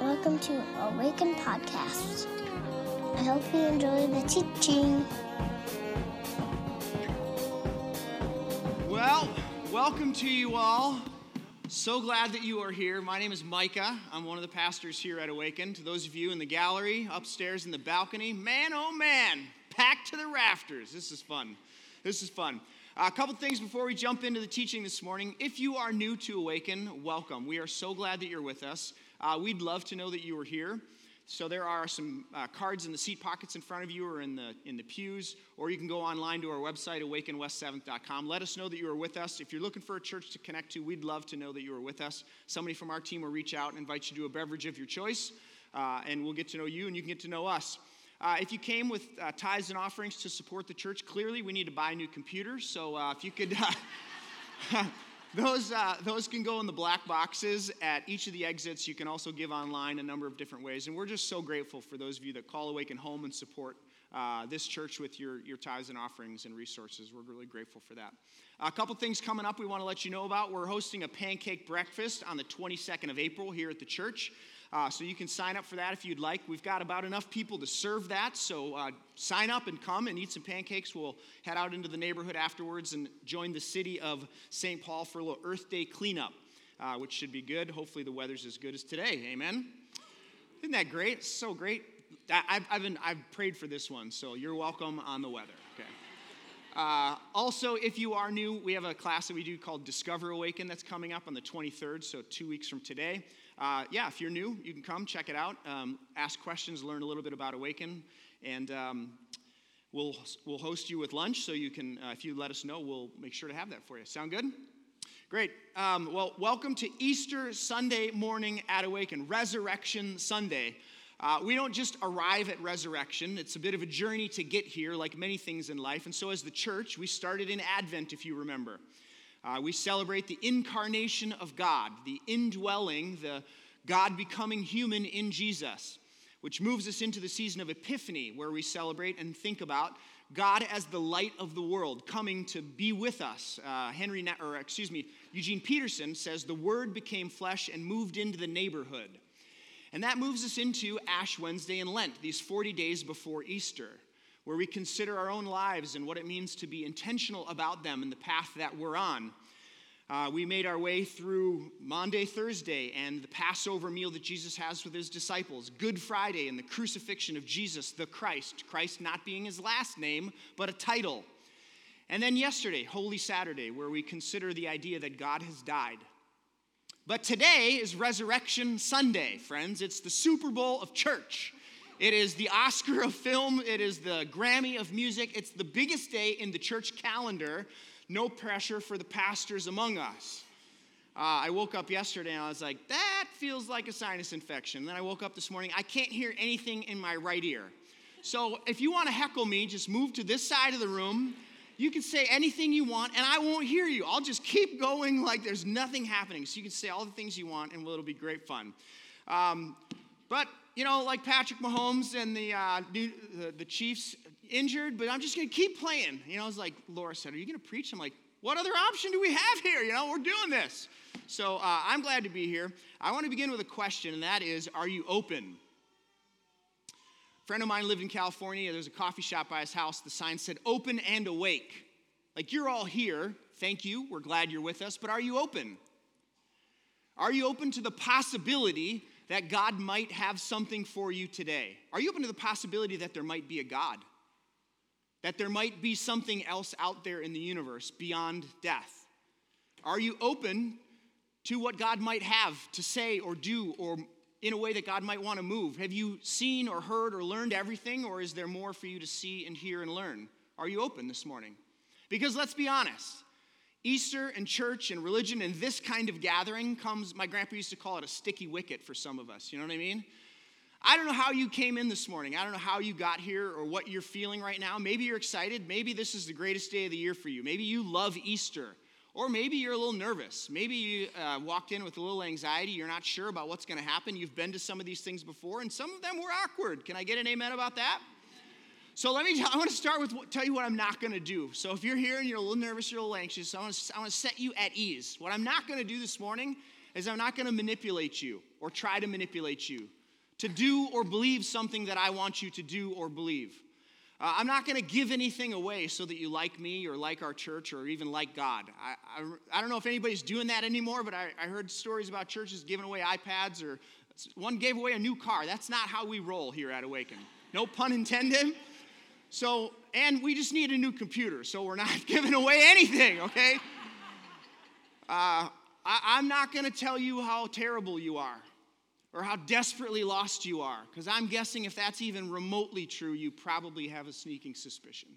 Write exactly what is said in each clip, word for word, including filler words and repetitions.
Welcome to Awaken Podcast. I hope you enjoy the teaching. Well, welcome to you all. So glad that you are here. My name is Micah. I'm one of the pastors here at Awaken. To those of you in the gallery, upstairs in the balcony, man, oh man, packed to the rafters. This is fun. This is fun. A couple things before we jump into the teaching this morning. If you are new to Awaken, welcome. We are so glad that you're with us. Uh, we'd love to know that you were here. So there are some uh, cards in the seat pockets in front of you or in the in the pews, or you can go online to our website, awaken west seventh dot com. Let us know that you are with us. If you're looking for a church to connect to, we'd love to know that you are with us. Somebody from our team will reach out and invite you to a beverage of your choice, uh, and we'll get to know you and you can get to know us. Uh, if you came with uh, tithes and offerings to support the church, clearly we need to buy new computers. So uh, if you could... Uh, Those uh, those can go in the black boxes at each of the exits. You can also give online a number of different ways. And we're just so grateful for those of you that call Awaken home and support uh, this church with your, your tithes and offerings and resources. We're really grateful for that. A couple things coming up we want to let you know about. We're hosting a pancake breakfast on the twenty-second of April here at the church. Uh, so you can sign up for that if you'd like. We've got about enough people to serve that, so uh, sign up and come and eat some pancakes. We'll head out into the neighborhood afterwards and join the city of Saint Paul for a little Earth Day cleanup, uh, which should be good. Hopefully the weather's as good as today. Amen? Isn't that great? It's so great. I've, I've, been, I've prayed for this one, so you're welcome on the weather. Okay. Uh, also, if you are new, we have a class that we do called Discover Awaken that's coming up on the twenty-third, so two weeks from today. Uh, yeah, if you're new, you can come, check it out, um, ask questions, learn a little bit about Awaken, and um, we'll we'll host you with lunch, so you can, uh, if you let us know, we'll make sure to have that for you. Sound good? Great. Um, well, welcome to Easter Sunday morning at Awaken, Resurrection Sunday. Uh, we don't just arrive at resurrection. It's a bit of a journey to get here, like many things in life, and so as the church, we started in Advent, if you remember. Uh, we celebrate the incarnation of God, the indwelling, the God becoming human in Jesus, which moves us into the season of Epiphany, where we celebrate and think about God as the light of the world, coming to be with us. Uh, Henry, Na- or excuse me, Eugene Peterson says, "The Word became flesh and moved into the neighborhood," and that moves us into Ash Wednesday and Lent, these forty days before Easter, where we consider our own lives and what it means to be intentional about them and the path that we're on. Uh, we made our way through Maundy Thursday and the Passover meal that Jesus has with his disciples, Good Friday and the crucifixion of Jesus, the Christ, Christ not being his last name, but a title. And then yesterday, Holy Saturday, where we consider the idea that God has died. But today is Resurrection Sunday, friends. It's the Super Bowl of church. It is the Oscar of film. It is the Grammy of music. It's the biggest day in the church calendar. No pressure for the pastors among us. Uh, I woke up yesterday and I was like, that feels like a sinus infection. And then I woke up this morning. I can't hear anything in my right ear. So if you want to heckle me, just move to this side of the room. You can say anything you want and I won't hear you. I'll just keep going like there's nothing happening. So you can say all the things you want and it'll be great fun. Um, but... You know, like Patrick Mahomes and the, uh, new, the the Chiefs injured, but I'm just going to keep playing. You know, I was like, Laura said, are you going to preach? I'm like, what other option do we have here? You know, we're doing this. So uh, I'm glad to be here. I want to begin with a question, and that is, are you open? A friend of mine lived in California. There's a coffee shop by his house. The sign said, open and awake. Like, you're all here. Thank you. We're glad you're with us. But are you open? Are you open to the possibility that God might have something for you today? Are you open to the possibility that there might be a God? That there might be something else out there in the universe beyond death? Are you open to what God might have to say or do, or in a way that God might want to move? Have you seen or heard or learned everything, or is there more for you to see and hear and learn? Are you open this morning? Because let's be honest. Easter and church and religion and this kind of gathering comes, my grandpa used to call it a sticky wicket for some of us, you know what I mean? I don't know how you came in this morning. I don't know how you got here or what you're feeling right now. Maybe you're excited. Maybe this is the greatest day of the year for you. Maybe you love Easter. Or maybe you're a little nervous. Maybe you uh, walked in with a little anxiety. You're not sure about what's going to happen. You've been to some of these things before, and some of them were awkward. Can I get an amen about that? So let me, I want to start with, what, tell you what I'm not going to do. So if you're here and you're a little nervous, you're a little anxious, I want to, I want to set you at ease. What I'm not going to do this morning is I'm not going to manipulate you or try to manipulate you to do or believe something that I want you to do or believe. Uh, I'm not going to give anything away so that you like me or like our church or even like God. I I, I don't know if anybody's doing that anymore, but I, I heard stories about churches giving away iPads, or one gave away a new car. That's not how we roll here at Awaken. No pun intended. So, and we just need a new computer, so we're not giving away anything, okay? Uh, I, I'm not going to tell you how terrible you are or how desperately lost you are, because I'm guessing if that's even remotely true, you probably have a sneaking suspicion.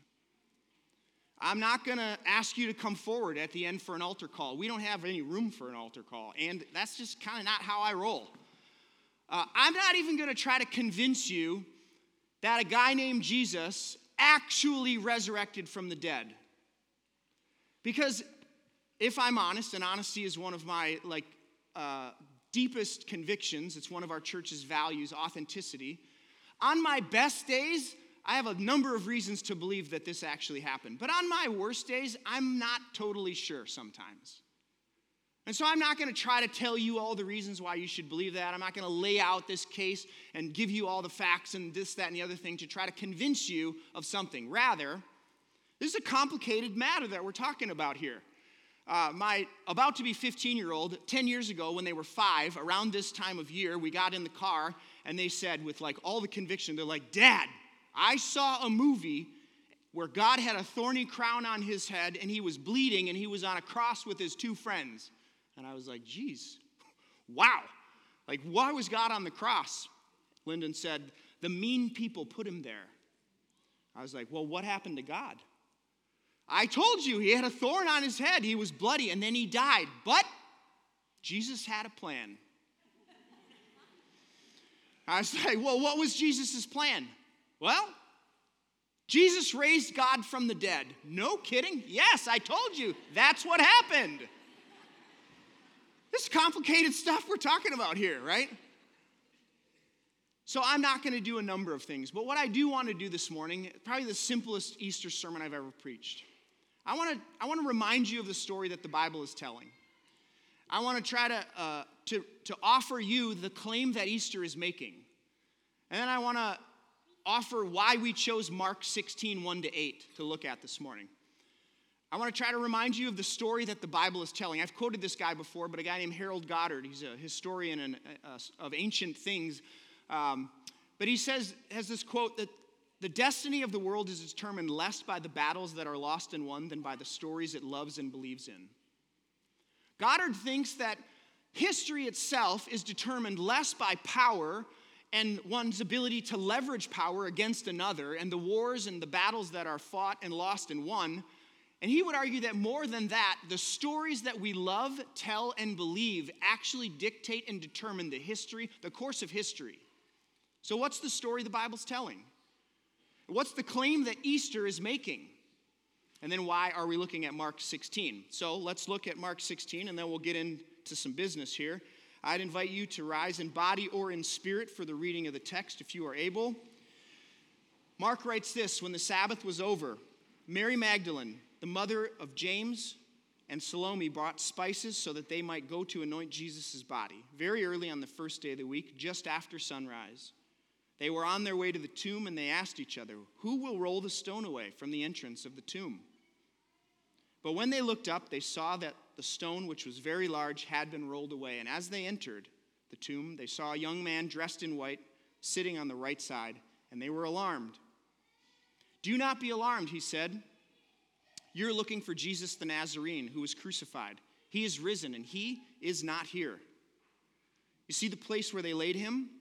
I'm not going to ask you to come forward at the end for an altar call. We don't have any room for an altar call, and that's just kind of not how I roll. Uh, I'm not even going to try to convince you that a guy named Jesus actually resurrected from the dead. Because if I'm honest, and honesty is one of my like uh, deepest convictions, it's one of our church's values, authenticity. On my best days, I have a number of reasons to believe that this actually happened. But on my worst days, I'm not totally sure sometimes. And so I'm not going to try to tell you all the reasons why you should believe that. I'm not going to lay out this case and give you all the facts and this, that, and the other thing to try to convince you of something. Rather, this is a complicated matter that we're talking about here. Uh, my about-to-be fifteen-year-old, ten years ago when they were five, around this time of year, we got in the car, and they said with like all the conviction, they're like, "Dad, I saw a movie where God had a thorny crown on his head, and he was bleeding, and he was on a cross with his two friends." And I was like, geez, wow. Like, why was God on the cross? Lyndon said, "The mean people put him there." I was like, well, what happened to God? "I told you, he had a thorn on his head. He was bloody, and then he died. But Jesus had a plan." I was like, well, what was Jesus' plan? "Well, Jesus raised God from the dead." "No kidding?" "Yes, I told you. That's what happened." This is complicated stuff we're talking about here, right? So I'm not going to do a number of things. But what I do want to do this morning, probably the simplest Easter sermon I've ever preached. I want to I want to remind you of the story that the Bible is telling. I want to try to, uh, to, to offer you the claim that Easter is making. And then I want to offer why we chose Mark sixteen, one to eight to look at this morning. I want to try to remind you of the story that the Bible is telling. I've quoted this guy before, but a guy named Harold Goddard. He's a historian and, uh, of ancient things. Um, but he says, has this quote, that the destiny of the world is determined less by the battles that are lost and won than by the stories it loves and believes in. Goddard thinks that history itself is determined less by power and one's ability to leverage power against another, and the wars and the battles that are fought and lost and won. And he would argue that more than that, the stories that we love, tell, and believe actually dictate and determine the history, the course of history. So what's the story the Bible's telling? What's the claim that Easter is making? And then why are we looking at Mark sixteen? So let's look at Mark sixteen, and then we'll get into some business here. I'd invite you to rise in body or in spirit for the reading of the text if you are able. Mark writes this, "When the Sabbath was over, Mary Magdalene, the mother of James, and Salome brought spices so that they might go to anoint Jesus' body. Very early on the first day of the week, just after sunrise, they were on their way to the tomb, and they asked each other, 'Who will roll the stone away from the entrance of the tomb?' But when they looked up, they saw that the stone, which was very large, had been rolled away. And as they entered the tomb, they saw a young man dressed in white, sitting on the right side, and they were alarmed. 'Do not be alarmed,' he said. 'You're looking for Jesus the Nazarene, who was crucified. He is risen, and he is not here. You see the place where they laid him?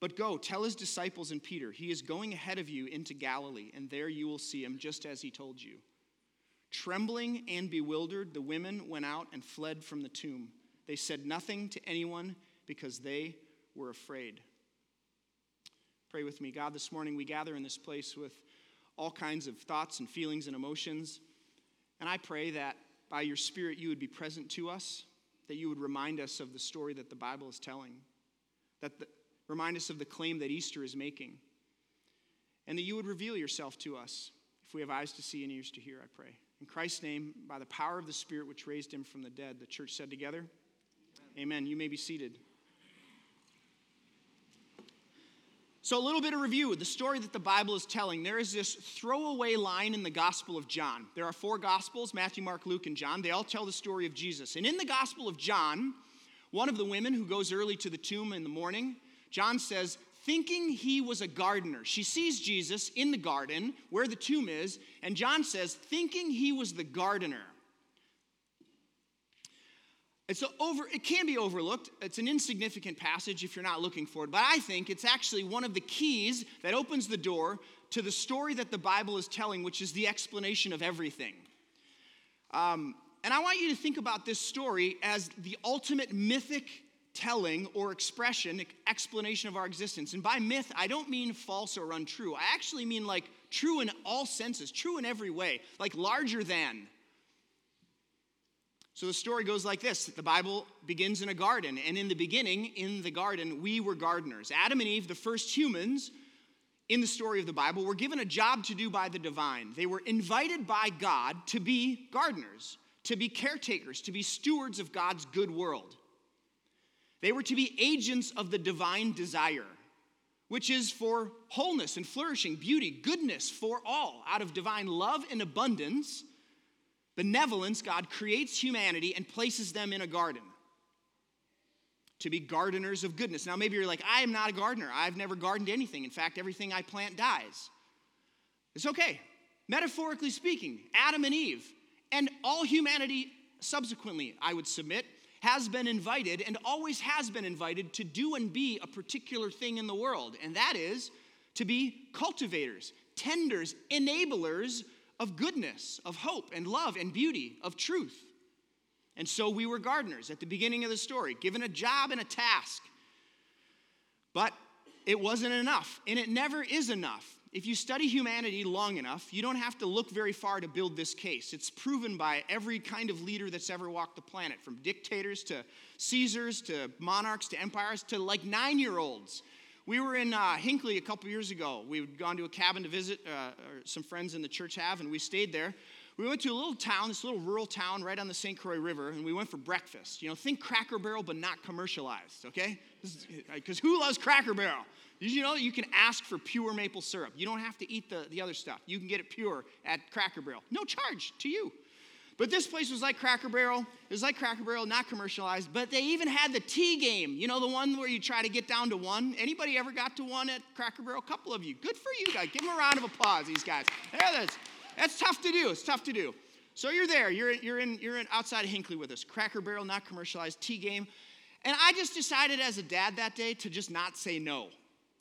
But go, tell his disciples and Peter, he is going ahead of you into Galilee, and there you will see him, just as he told you.' Trembling and bewildered, the women went out and fled from the tomb. They said nothing to anyone because they were afraid." Pray with me. God, this morning we gather in this place with all kinds of thoughts and feelings and emotions. And I pray that by your Spirit you would be present to us, that you would remind us of the story that the Bible is telling, that the, remind us of the claim that Easter is making. and that you would reveal yourself to us if we have eyes to see and ears to hear, I pray. In Christ's name, by the power of the Spirit which raised him from the dead, the church said together, amen. Amen. You may be seated. So a little bit of review, the story that the Bible is telling. There is this throwaway line in the Gospel of John. There are four Gospels, Matthew, Mark, Luke, and John. They all tell the story of Jesus. And in the Gospel of John, one of the women who goes early to the tomb in the morning, John says, thinking he was a gardener. She sees Jesus in the garden where the tomb is, and John says, thinking he was the gardener. It's over, it can be overlooked. It's an insignificant passage if you're not looking for it. But I think it's actually one of the keys that opens the door to the story that the Bible is telling, which is the explanation of everything. Um, and I want you to think about this story as the ultimate mythic telling or expression, explanation of our existence. And by myth, I don't mean false or untrue. I actually mean like true in all senses, true in every way, like larger than. So the story goes like this. The Bible begins in a garden, and in the beginning, in the garden, we were gardeners. Adam and Eve, the first humans in the story of the Bible, were given a job to do by the divine. They were invited by God to be gardeners, to be caretakers, to be stewards of God's good world. They were to be agents of the divine desire, which is for wholeness and flourishing, beauty, goodness for all, out of divine love and abundance. Benevolence, God creates humanity and places them in a garden to be gardeners of goodness. Now, maybe you're like, I am not a gardener. I've never gardened anything. In fact, everything I plant dies. It's okay. Metaphorically speaking, Adam and Eve and all humanity subsequently, I would submit, has been invited and always has been invited to do and be a particular thing in the world, and that is to be cultivators, tenders, enablers of goodness, of hope, and love, and beauty, of truth. And so we were gardeners at the beginning of the story, given a job and a task. But it wasn't enough, and it never is enough. If you study humanity long enough, you don't have to look very far to build this case. It's proven by every kind of leader that's ever walked the planet, from dictators to Caesars to monarchs to empires to like nine-year-olds. We were in uh, Hinckley a couple years ago. We had gone to a cabin to visit, uh, or some friends in the church have, and we stayed there. We went to a little town, this little rural town right on the Saint Croix River, and we went for breakfast. You know, think Cracker Barrel, but not commercialized, okay? Because who loves Cracker Barrel? Did you know that you can ask for pure maple syrup? You don't have to eat the, the other stuff. You can get it pure at Cracker Barrel. No charge to you. But this place was like Cracker Barrel. It was like Cracker Barrel, not commercialized. But they even had the tea game. You know, the one where you try to get down to one? Anybody ever got to one at Cracker Barrel? A couple of you. Good for you guys. Give them a round of applause, these guys. There it is. That's tough to do. It's tough to do. So you're there. You're, you're, in, you're in outside of Hinckley with us. Cracker Barrel, not commercialized, tea game. And I just decided as a dad that day to just not say no.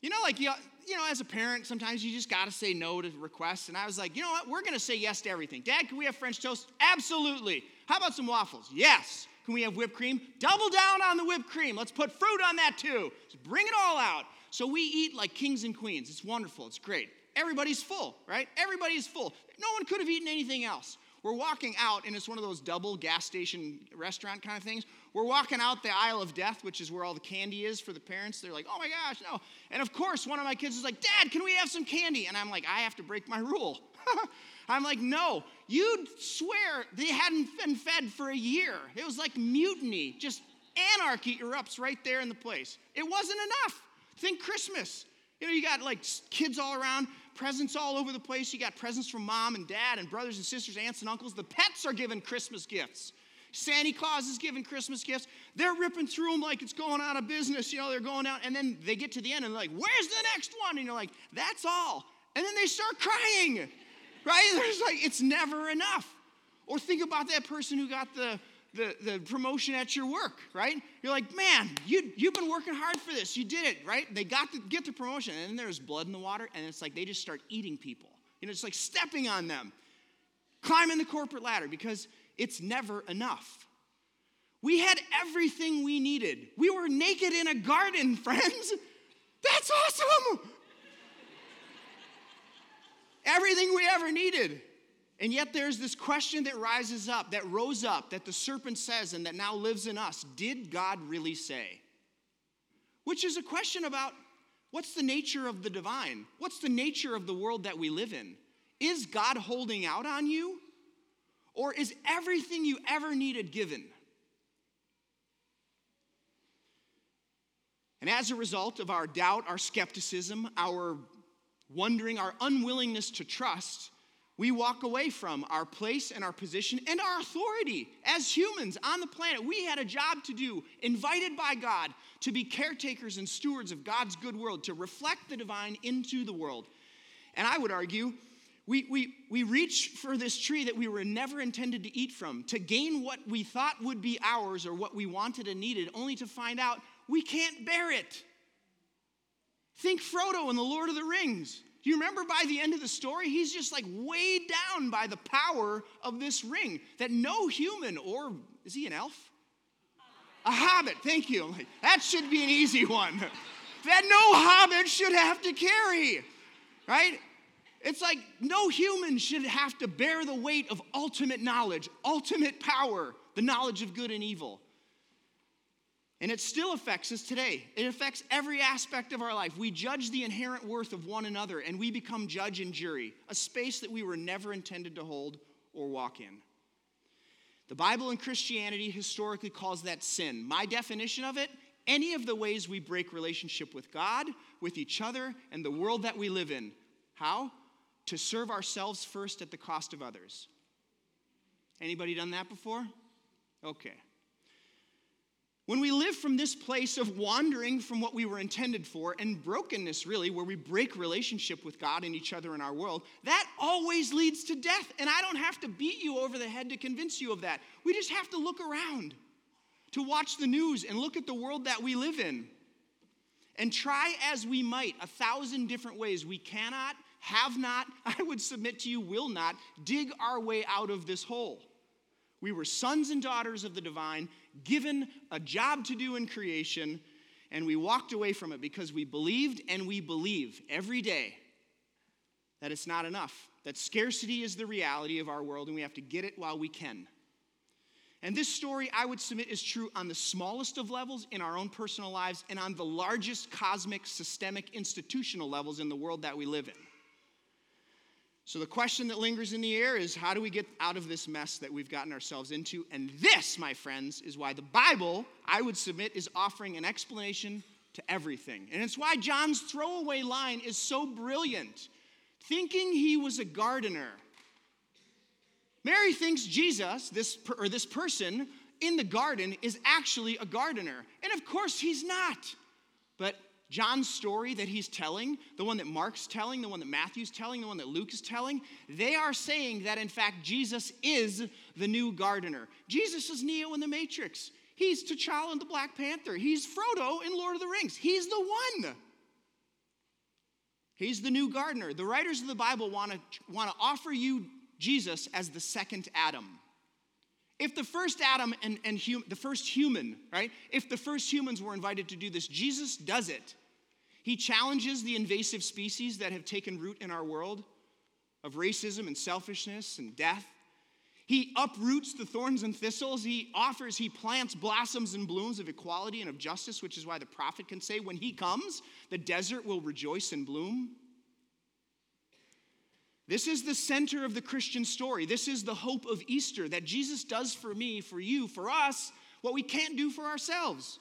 You know, like, you know, as a parent, sometimes you just got to say no to requests. And I was like, you know what? We're going to say yes to everything. Dad, can we have French toast? Absolutely. How about some waffles? Yes. Can we have whipped cream? Double down on the whipped cream. Let's put fruit on that too. Just bring it all out. So we eat like kings and queens. It's wonderful. It's great. Everybody's full, right? Everybody's full. No one could have eaten anything else. We're walking out, and it's one of those double gas station restaurant kind of things. We're walking out the aisle of death, which is where all the candy is for the parents. They're like, oh, my gosh, no. And, of course, one of my kids is like, Dad, can we have some candy? And I'm like, I have to break my rule. I'm like, no. You'd swear they hadn't been fed for a year. It was like mutiny. Just anarchy erupts right there in the place. It wasn't enough. Think Christmas. You know, you got, like, kids all around. Presents all over the place. You got presents from mom and dad and brothers and sisters, aunts and uncles. The pets are given Christmas gifts. Santa Claus is giving Christmas gifts. They're ripping through them like it's going out of business. You know, they're going out. And then they get to the end and they're like, where's the next one? And you're like, that's all. And then they start crying, right? There's like, it's never enough. Or think about that person who got the, the, the promotion at your work, right? You're like, man, you, you've been working hard for this. You did it, right? They got to get the promotion, and then there's blood in the water, and it's like they just start eating people. You know, it's like stepping on them, climbing the corporate ladder, because it's never enough. We had everything we needed. We were naked in a garden, friends. That's awesome. Everything we ever needed. And yet there's this question that rises up, that rose up, that the serpent says and that now lives in us. Did God really say? Which is a question about What's the nature of the divine? What's the nature of the world that we live in? Is God holding out on you? Or is everything you ever needed given? And as a result of our doubt, our skepticism, our wondering, our unwillingness to trust, we walk away from our place and our position and our authority as humans on the planet. We had a job to do, invited by God, to be caretakers and stewards of God's good world, to reflect the divine into the world. And I would argue, we, we, we reach for this tree that we were never intended to eat from, to gain what we thought would be ours or what we wanted and needed, only to find out we can't bear it. Think Frodo in The Lord of the Rings. Do you remember by the end of the story, he's just like weighed down by the power of this ring that no human, or is he an elf? A hobbit, thank you. I'm like, that should be an easy one. That no hobbit should have to carry, right? It's like no human should have to bear the weight of ultimate knowledge, ultimate power, the knowledge of good and evil. And it still affects us today. It affects every aspect of our life. We judge the inherent worth of one another, and we become judge and jury, a space that we were never intended to hold or walk in. The Bible and Christianity historically calls that sin. My definition of it, any of the ways we break relationship with God, with each other, and the world that we live in. How? To serve ourselves first at the cost of others. Anybody done that before? Okay. When we live from this place of wandering from what we were intended for and brokenness, really, where we break relationship with God and each other in our world, that always leads to death. And I don't have to beat you over the head to convince you of that. We just have to look around, to watch the news and look at the world that we live in. And try as we might, a thousand different ways, we cannot, have not, I would submit to you, will not, dig our way out of this hole. We were sons and daughters of the divine, given a job to do in creation, and we walked away from it because we believed and we believe every day that it's not enough, that scarcity is the reality of our world, and we have to get it while we can. And this story, I would submit, is true on the smallest of levels in our own personal lives and on the largest cosmic, systemic, institutional levels in the world that we live in. So the question that lingers in the air is, how do we get out of this mess that we've gotten ourselves into? And this, my friends, is why the Bible, I would submit, is offering an explanation to everything. And it's why John's throwaway line is so brilliant. Thinking he was a gardener. Mary thinks Jesus, this per, or this person in the garden, is actually a gardener. And of course he's not. But John's story that he's telling, the one that Mark's telling, the one that Matthew's telling, the one that Luke is telling, they are saying that, in fact, Jesus is the new gardener. Jesus is Neo in the Matrix. He's T'Challa in the Black Panther. He's Frodo in Lord of the Rings. He's the one. He's the new gardener. The writers of the Bible want to want to offer you Jesus as the second Adam. If the first Adam and, and hum, the first human, right? If the first humans were invited to do this, Jesus does it. He challenges the invasive species that have taken root in our world of racism and selfishness and death. He uproots the thorns and thistles. He offers, he plants blossoms and blooms of equality and of justice, which is why the prophet can say, when he comes, the desert will rejoice and bloom. This is the center of the Christian story. This is the hope of Easter, that Jesus does for me, for you, for us, what we can't do for ourselves.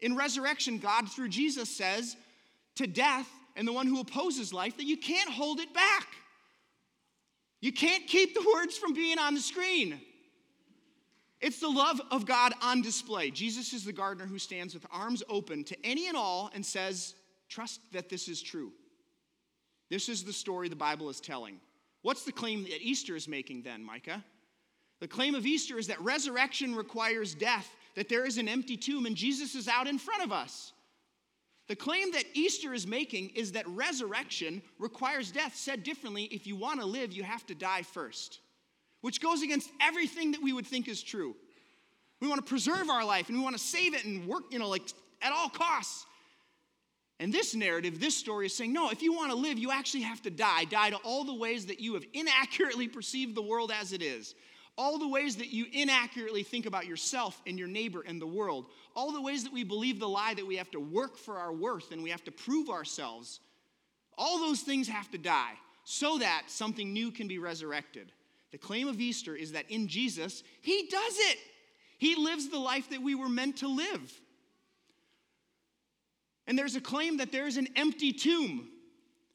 In resurrection, God, through Jesus, says to death and the one who opposes life that you can't hold it back. You can't keep the words from being on the screen. It's the love of God on display. Jesus is the gardener who stands with arms open to any and all and says, trust that this is true. This is the story the Bible is telling. What's the claim that Easter is making then, Micah? The claim of Easter is that resurrection requires death, that there is an empty tomb and Jesus is out in front of us. The claim that Easter is making is that resurrection requires death. Said differently, if you want to live, you have to die first, which goes against everything that we would think is true. We want to preserve our life and we want to save it and work, you know, like at all costs. And this narrative, this story is saying, no, if you want to live, you actually have to die. Die to all the ways that you have inaccurately perceived the world as it is. all the ways that you inaccurately think about yourself and your neighbor and the world, all the ways that we believe the lie that we have to work for our worth and we have to prove ourselves, all those things have to die so that something new can be resurrected. The claim of Easter is that in Jesus, he does it. He lives the life that we were meant to live. And there's a claim that there is an empty tomb,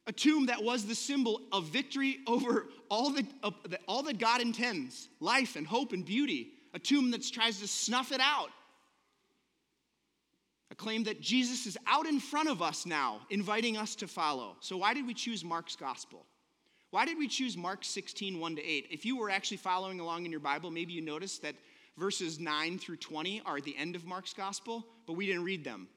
a tomb that was the symbol of victory over all that, uh, the, all that God intends, life and hope and beauty, a tomb that tries to snuff it out. A claim that Jesus is out in front of us now, inviting us to follow. So why did we choose Mark's gospel? Why did we choose Mark sixteen, one to eight? If you were actually following along in your Bible, maybe you noticed that verses nine through twenty are the end of Mark's gospel, but we didn't read them.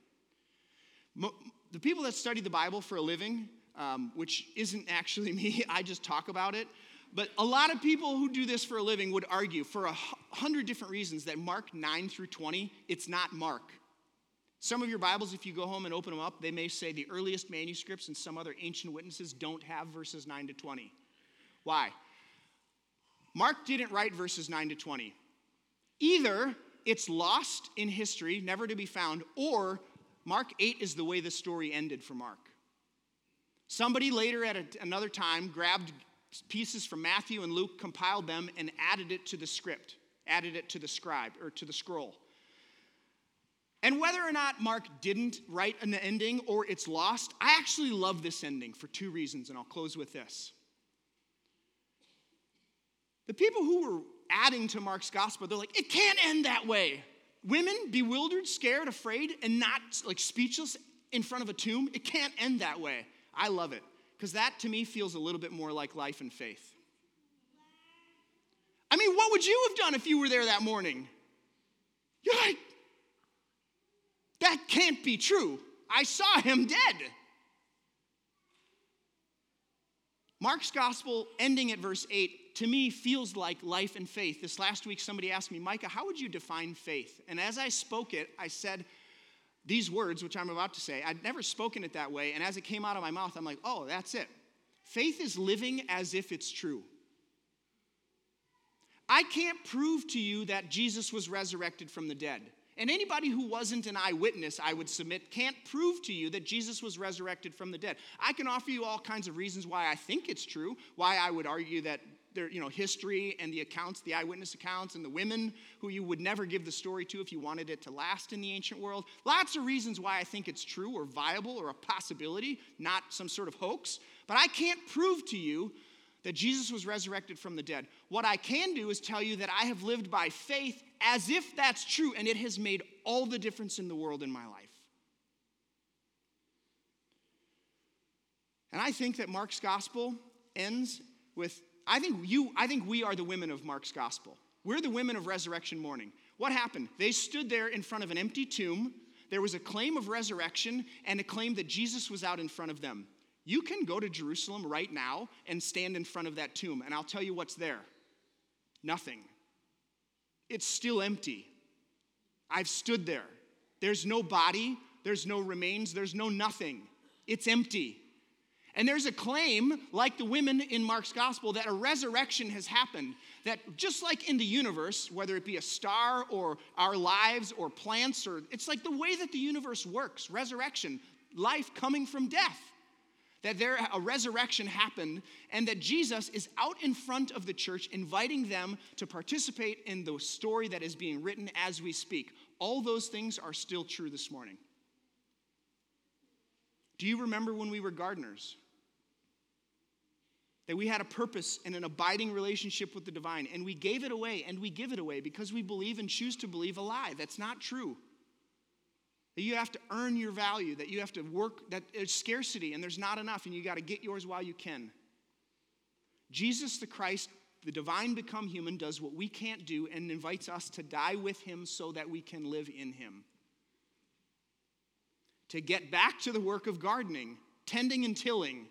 The people that study the Bible for a living, um, which isn't actually me, I just talk about it, but a lot of people who do this for a living would argue for a hundred different reasons that Mark nine through twenty, it's not Mark. Some of your Bibles, if you go home and open them up, they may say the earliest manuscripts and some other ancient witnesses don't have verses nine to twenty. Why? Mark didn't write verses nine to twenty. Either it's lost in history, never to be found, or Mark eight is the way the story ended for Mark. Somebody later at a, another time grabbed pieces from Matthew and Luke, compiled them, and added it to the script, added it to the scribe, or to the scroll. And whether or not Mark didn't write an ending or it's lost, I actually love this ending for two reasons, and I'll close with this. The people who were adding to Mark's gospel, they're like, it can't end that way. Women, bewildered, scared, afraid, and not like speechless in front of a tomb, it can't end that way. I love it, because that to me feels a little bit more like life and faith. I mean, what would you have done if you were there that morning? You're like, that can't be true. I saw him dead. Mark's gospel ending at verse eight to me feels like life and faith. This last week somebody asked me, Micah, how would you define faith? And as I spoke it, I said these words, which I'm about to say. I'd never spoken it that way, and as it came out of my mouth, I'm like, oh, that's it. Faith is living as if it's true. I can't prove to you that Jesus was resurrected from the dead. And anybody who wasn't an eyewitness, I would submit, can't prove to you that Jesus was resurrected from the dead. I can offer you all kinds of reasons why I think it's true, why I would argue that there, you know, history and the accounts, the eyewitness accounts, and the women who you would never give the story to if you wanted it to last in the ancient world. Lots of reasons why I think it's true or viable or a possibility, not some sort of hoax. But I can't prove to you that Jesus was resurrected from the dead. What I can do is tell you that I have lived by faith as if that's true, and it has made all the difference in the world in my life. And I think that Mark's gospel ends with, I think you, I think we are the women of Mark's gospel. We're the women of resurrection morning. What happened? They stood there in front of an empty tomb. There was a claim of resurrection and a claim that Jesus was out in front of them. You can go to Jerusalem right now and stand in front of that tomb, and I'll tell you what's there. Nothing. It's still empty. I've stood there. There's no body. There's no remains. There's no nothing. It's empty. And there's a claim, like the women in Mark's gospel, that a resurrection has happened. That just like in the universe, whether it be a star or our lives or plants, or it's like the way that the universe works, resurrection, life coming from death. That there a resurrection happened, and that Jesus is out in front of the church inviting them to participate in the story that is being written as we speak. All those things are still true this morning. Do you remember when we were gardeners? That we had a purpose and an abiding relationship with the divine, and we gave it away, and we give it away because we believe and choose to believe a lie that's not true. That you have to earn your value, that you have to work, that there's scarcity and there's not enough and you got to get yours while you can. Jesus the Christ, the divine become human, does what we can't do and invites us to die with him so that we can live in him. To get back to the work of gardening, tending and tilling,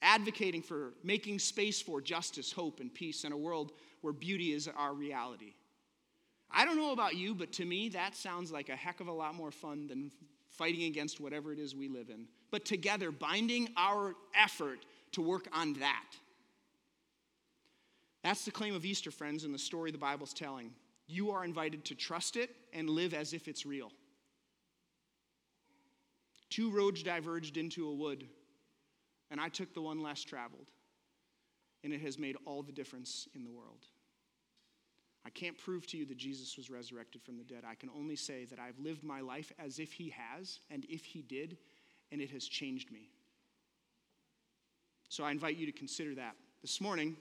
advocating for, making space for justice, hope, and peace in a world where beauty is our reality. I don't know about you, but to me, that sounds like a heck of a lot more fun than fighting against whatever it is we live in. But together, binding our effort to work on that. That's the claim of Easter, friends, and the story the Bible's telling. You are invited to trust it and live as if it's real. Two roads diverged into a wood, and I took the one less traveled, and it has made all the difference in the world. I can't prove to you that Jesus was resurrected from the dead. I can only say that I've lived my life as if he has, and if he did, and it has changed me. So I invite you to consider that. This morning,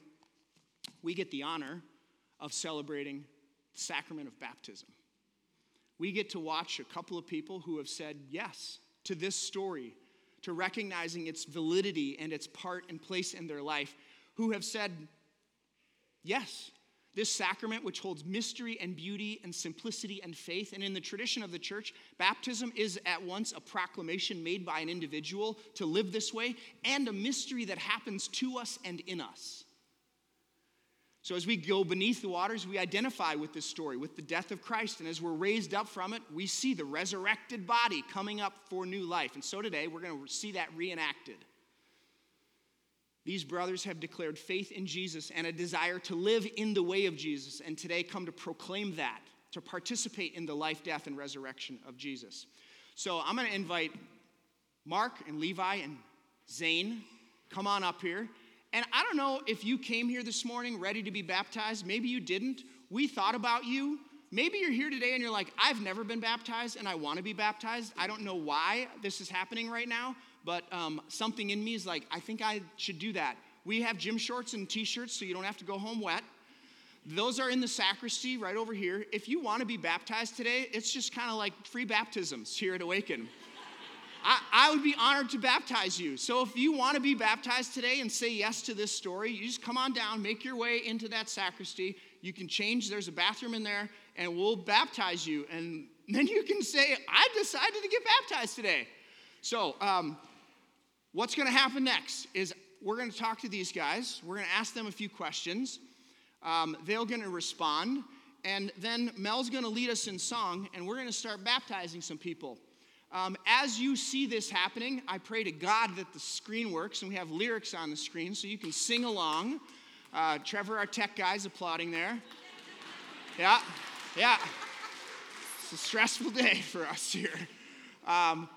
we get the honor of celebrating the sacrament of baptism. We get to watch a couple of people who have said yes to this story, to recognizing its validity and its part and place in their life, who have said yes. This sacrament, which holds mystery and beauty and simplicity and faith, and in the tradition of the church, baptism is at once a proclamation made by an individual to live this way and a mystery that happens to us and in us. So as we go beneath the waters, we identify with this story, with the death of Christ, and as we're raised up from it, we see the resurrected body coming up for new life. And so today, we're going to see that reenacted. These brothers have declared faith in Jesus and a desire to live in the way of Jesus, and today come to proclaim that, to participate in the life, death, and resurrection of Jesus. So I'm going to invite Mark and Levi and Zane, come on up here. And I don't know if you came here this morning ready to be baptized. Maybe you didn't. We thought about you. Maybe you're here today and you're like, I've never been baptized and I want to be baptized. I don't know why this is happening right now. But um, something in me is like, I think I should do that. We have gym shorts and t-shirts so you don't have to go home wet. Those are in the sacristy right over here. If you want to be baptized today, it's just kind of like free baptisms here at Awaken. I, I would be honored to baptize you. So if you want to be baptized today and say yes to this story, you just come on down, make your way into that sacristy. You can change. There's a bathroom in there, and we'll baptize you. And then you can say, I decided to get baptized today. So, um... What's going to happen next is we're going to talk to these guys. We're going to ask them a few questions. Um, they're going to respond. And then Mel's going to lead us in song, and we're going to start baptizing some people. Um, as you see this happening, I pray to God that the screen works, and we have lyrics on the screen so you can sing along. Uh, Trevor, our tech guy, is applauding there. Yeah, yeah. It's a stressful day for us here. Um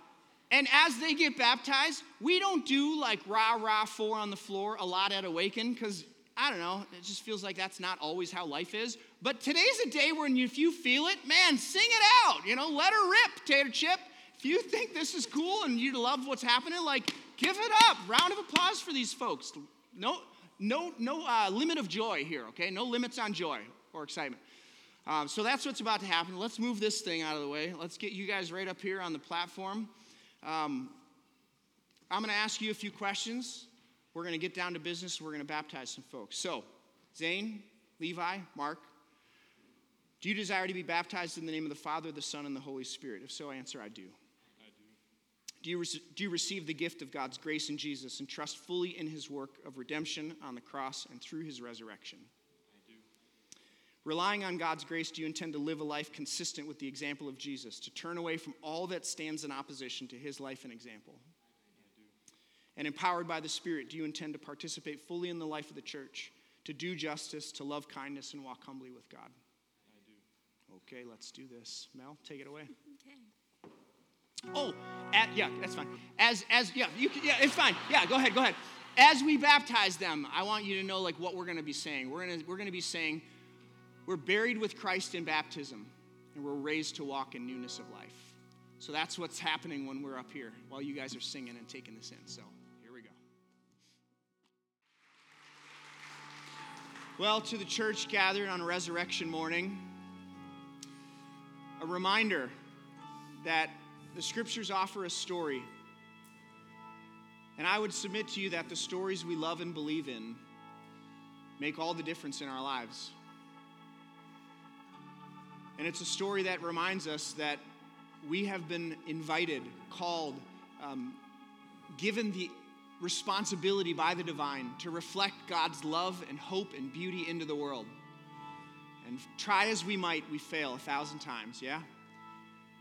And as they get baptized, we don't do like rah, rah, four on the floor a lot at Awaken because, I don't know, it just feels like that's not always how life is. But today's a day where if you feel it, man, sing it out. You know, let her rip, Tater Chip. If you think this is cool and you love what's happening, like, give it up. Round of applause for these folks. No no, no uh, limit of joy here, okay? No limits on joy or excitement. Um, so that's what's about to happen. Let's move this thing out of the way. Let's get you guys right up here on the platform. Um, I'm going to ask you a few questions. We're going to get down to business. We're going to baptize some folks. So, Zane, Levi, Mark, do you desire to be baptized in the name of the Father, the Son, and the Holy Spirit? If so, answer, I do. I do. Do you, re- do you receive the gift of God's grace in Jesus and trust fully in his work of redemption on the cross and through his resurrection? I do. Relying on God's grace, do you intend to live a life consistent with the example of Jesus, to turn away from all that stands in opposition to his life and example? I do. And empowered by the Spirit, do you intend to participate fully in the life of the church, to do justice, to love kindness, and walk humbly with God? I do. Okay, let's do this. Mel, take it away. Okay. Oh, at, yeah, that's fine. As, as, yeah, you, yeah, it's fine. Yeah, go ahead, go ahead. As we baptize them, I want you to know, like, what we're going to be saying. We're going to, we're going to be saying, we're buried with Christ in baptism, and we're raised to walk in newness of life. So that's what's happening when we're up here, while you guys are singing and taking this in. So here we go. Well, to the church gathered on resurrection morning, a reminder that the scriptures offer a story. And I would submit to you that the stories we love and believe in make all the difference in our lives. And it's a story that reminds us that we have been invited, called, um, given the responsibility by the divine to reflect God's love and hope and beauty into the world. And try as we might, we fail a thousand times, yeah?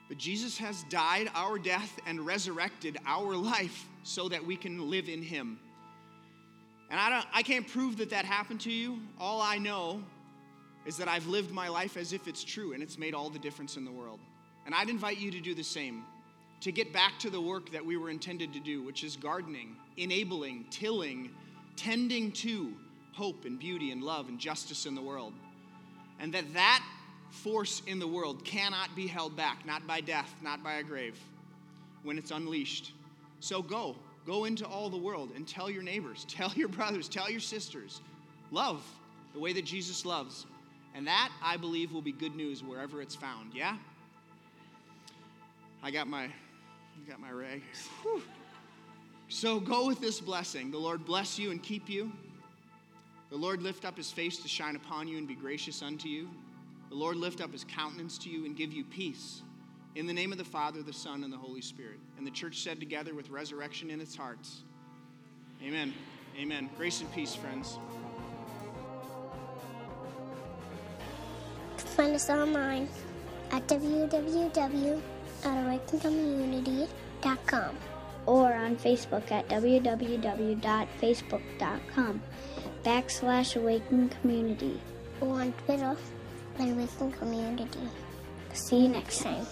But Jesus has died our death and resurrected our life so that we can live in him. And I don't I can't prove that that happened to you. All I know is that I've lived my life as if it's true, and it's made all the difference in the world. And I'd invite you to do the same, to get back to the work that we were intended to do, which is gardening, enabling, tilling, tending to hope and beauty and love and justice in the world. And that that force in the world cannot be held back, not by death, not by a grave, when it's unleashed. So go. Go into all the world and tell your neighbors, tell your brothers, tell your sisters. Love the way that Jesus loves. And that, I believe, will be good news wherever it's found. Yeah? I got my, I got my ray. Whew. So go with this blessing. The Lord bless you and keep you. The Lord lift up his face to shine upon you and be gracious unto you. The Lord lift up his countenance to you and give you peace. In the name of the Father, the Son, and the Holy Spirit. And the church said together with resurrection in its hearts, amen. Amen. Grace and peace, friends. Find us online at w w w dot awakencommunity dot com or on Facebook at w w w dot facebook dot com backslash awakencommunity or on Twitter at awakencommunity. See you next time.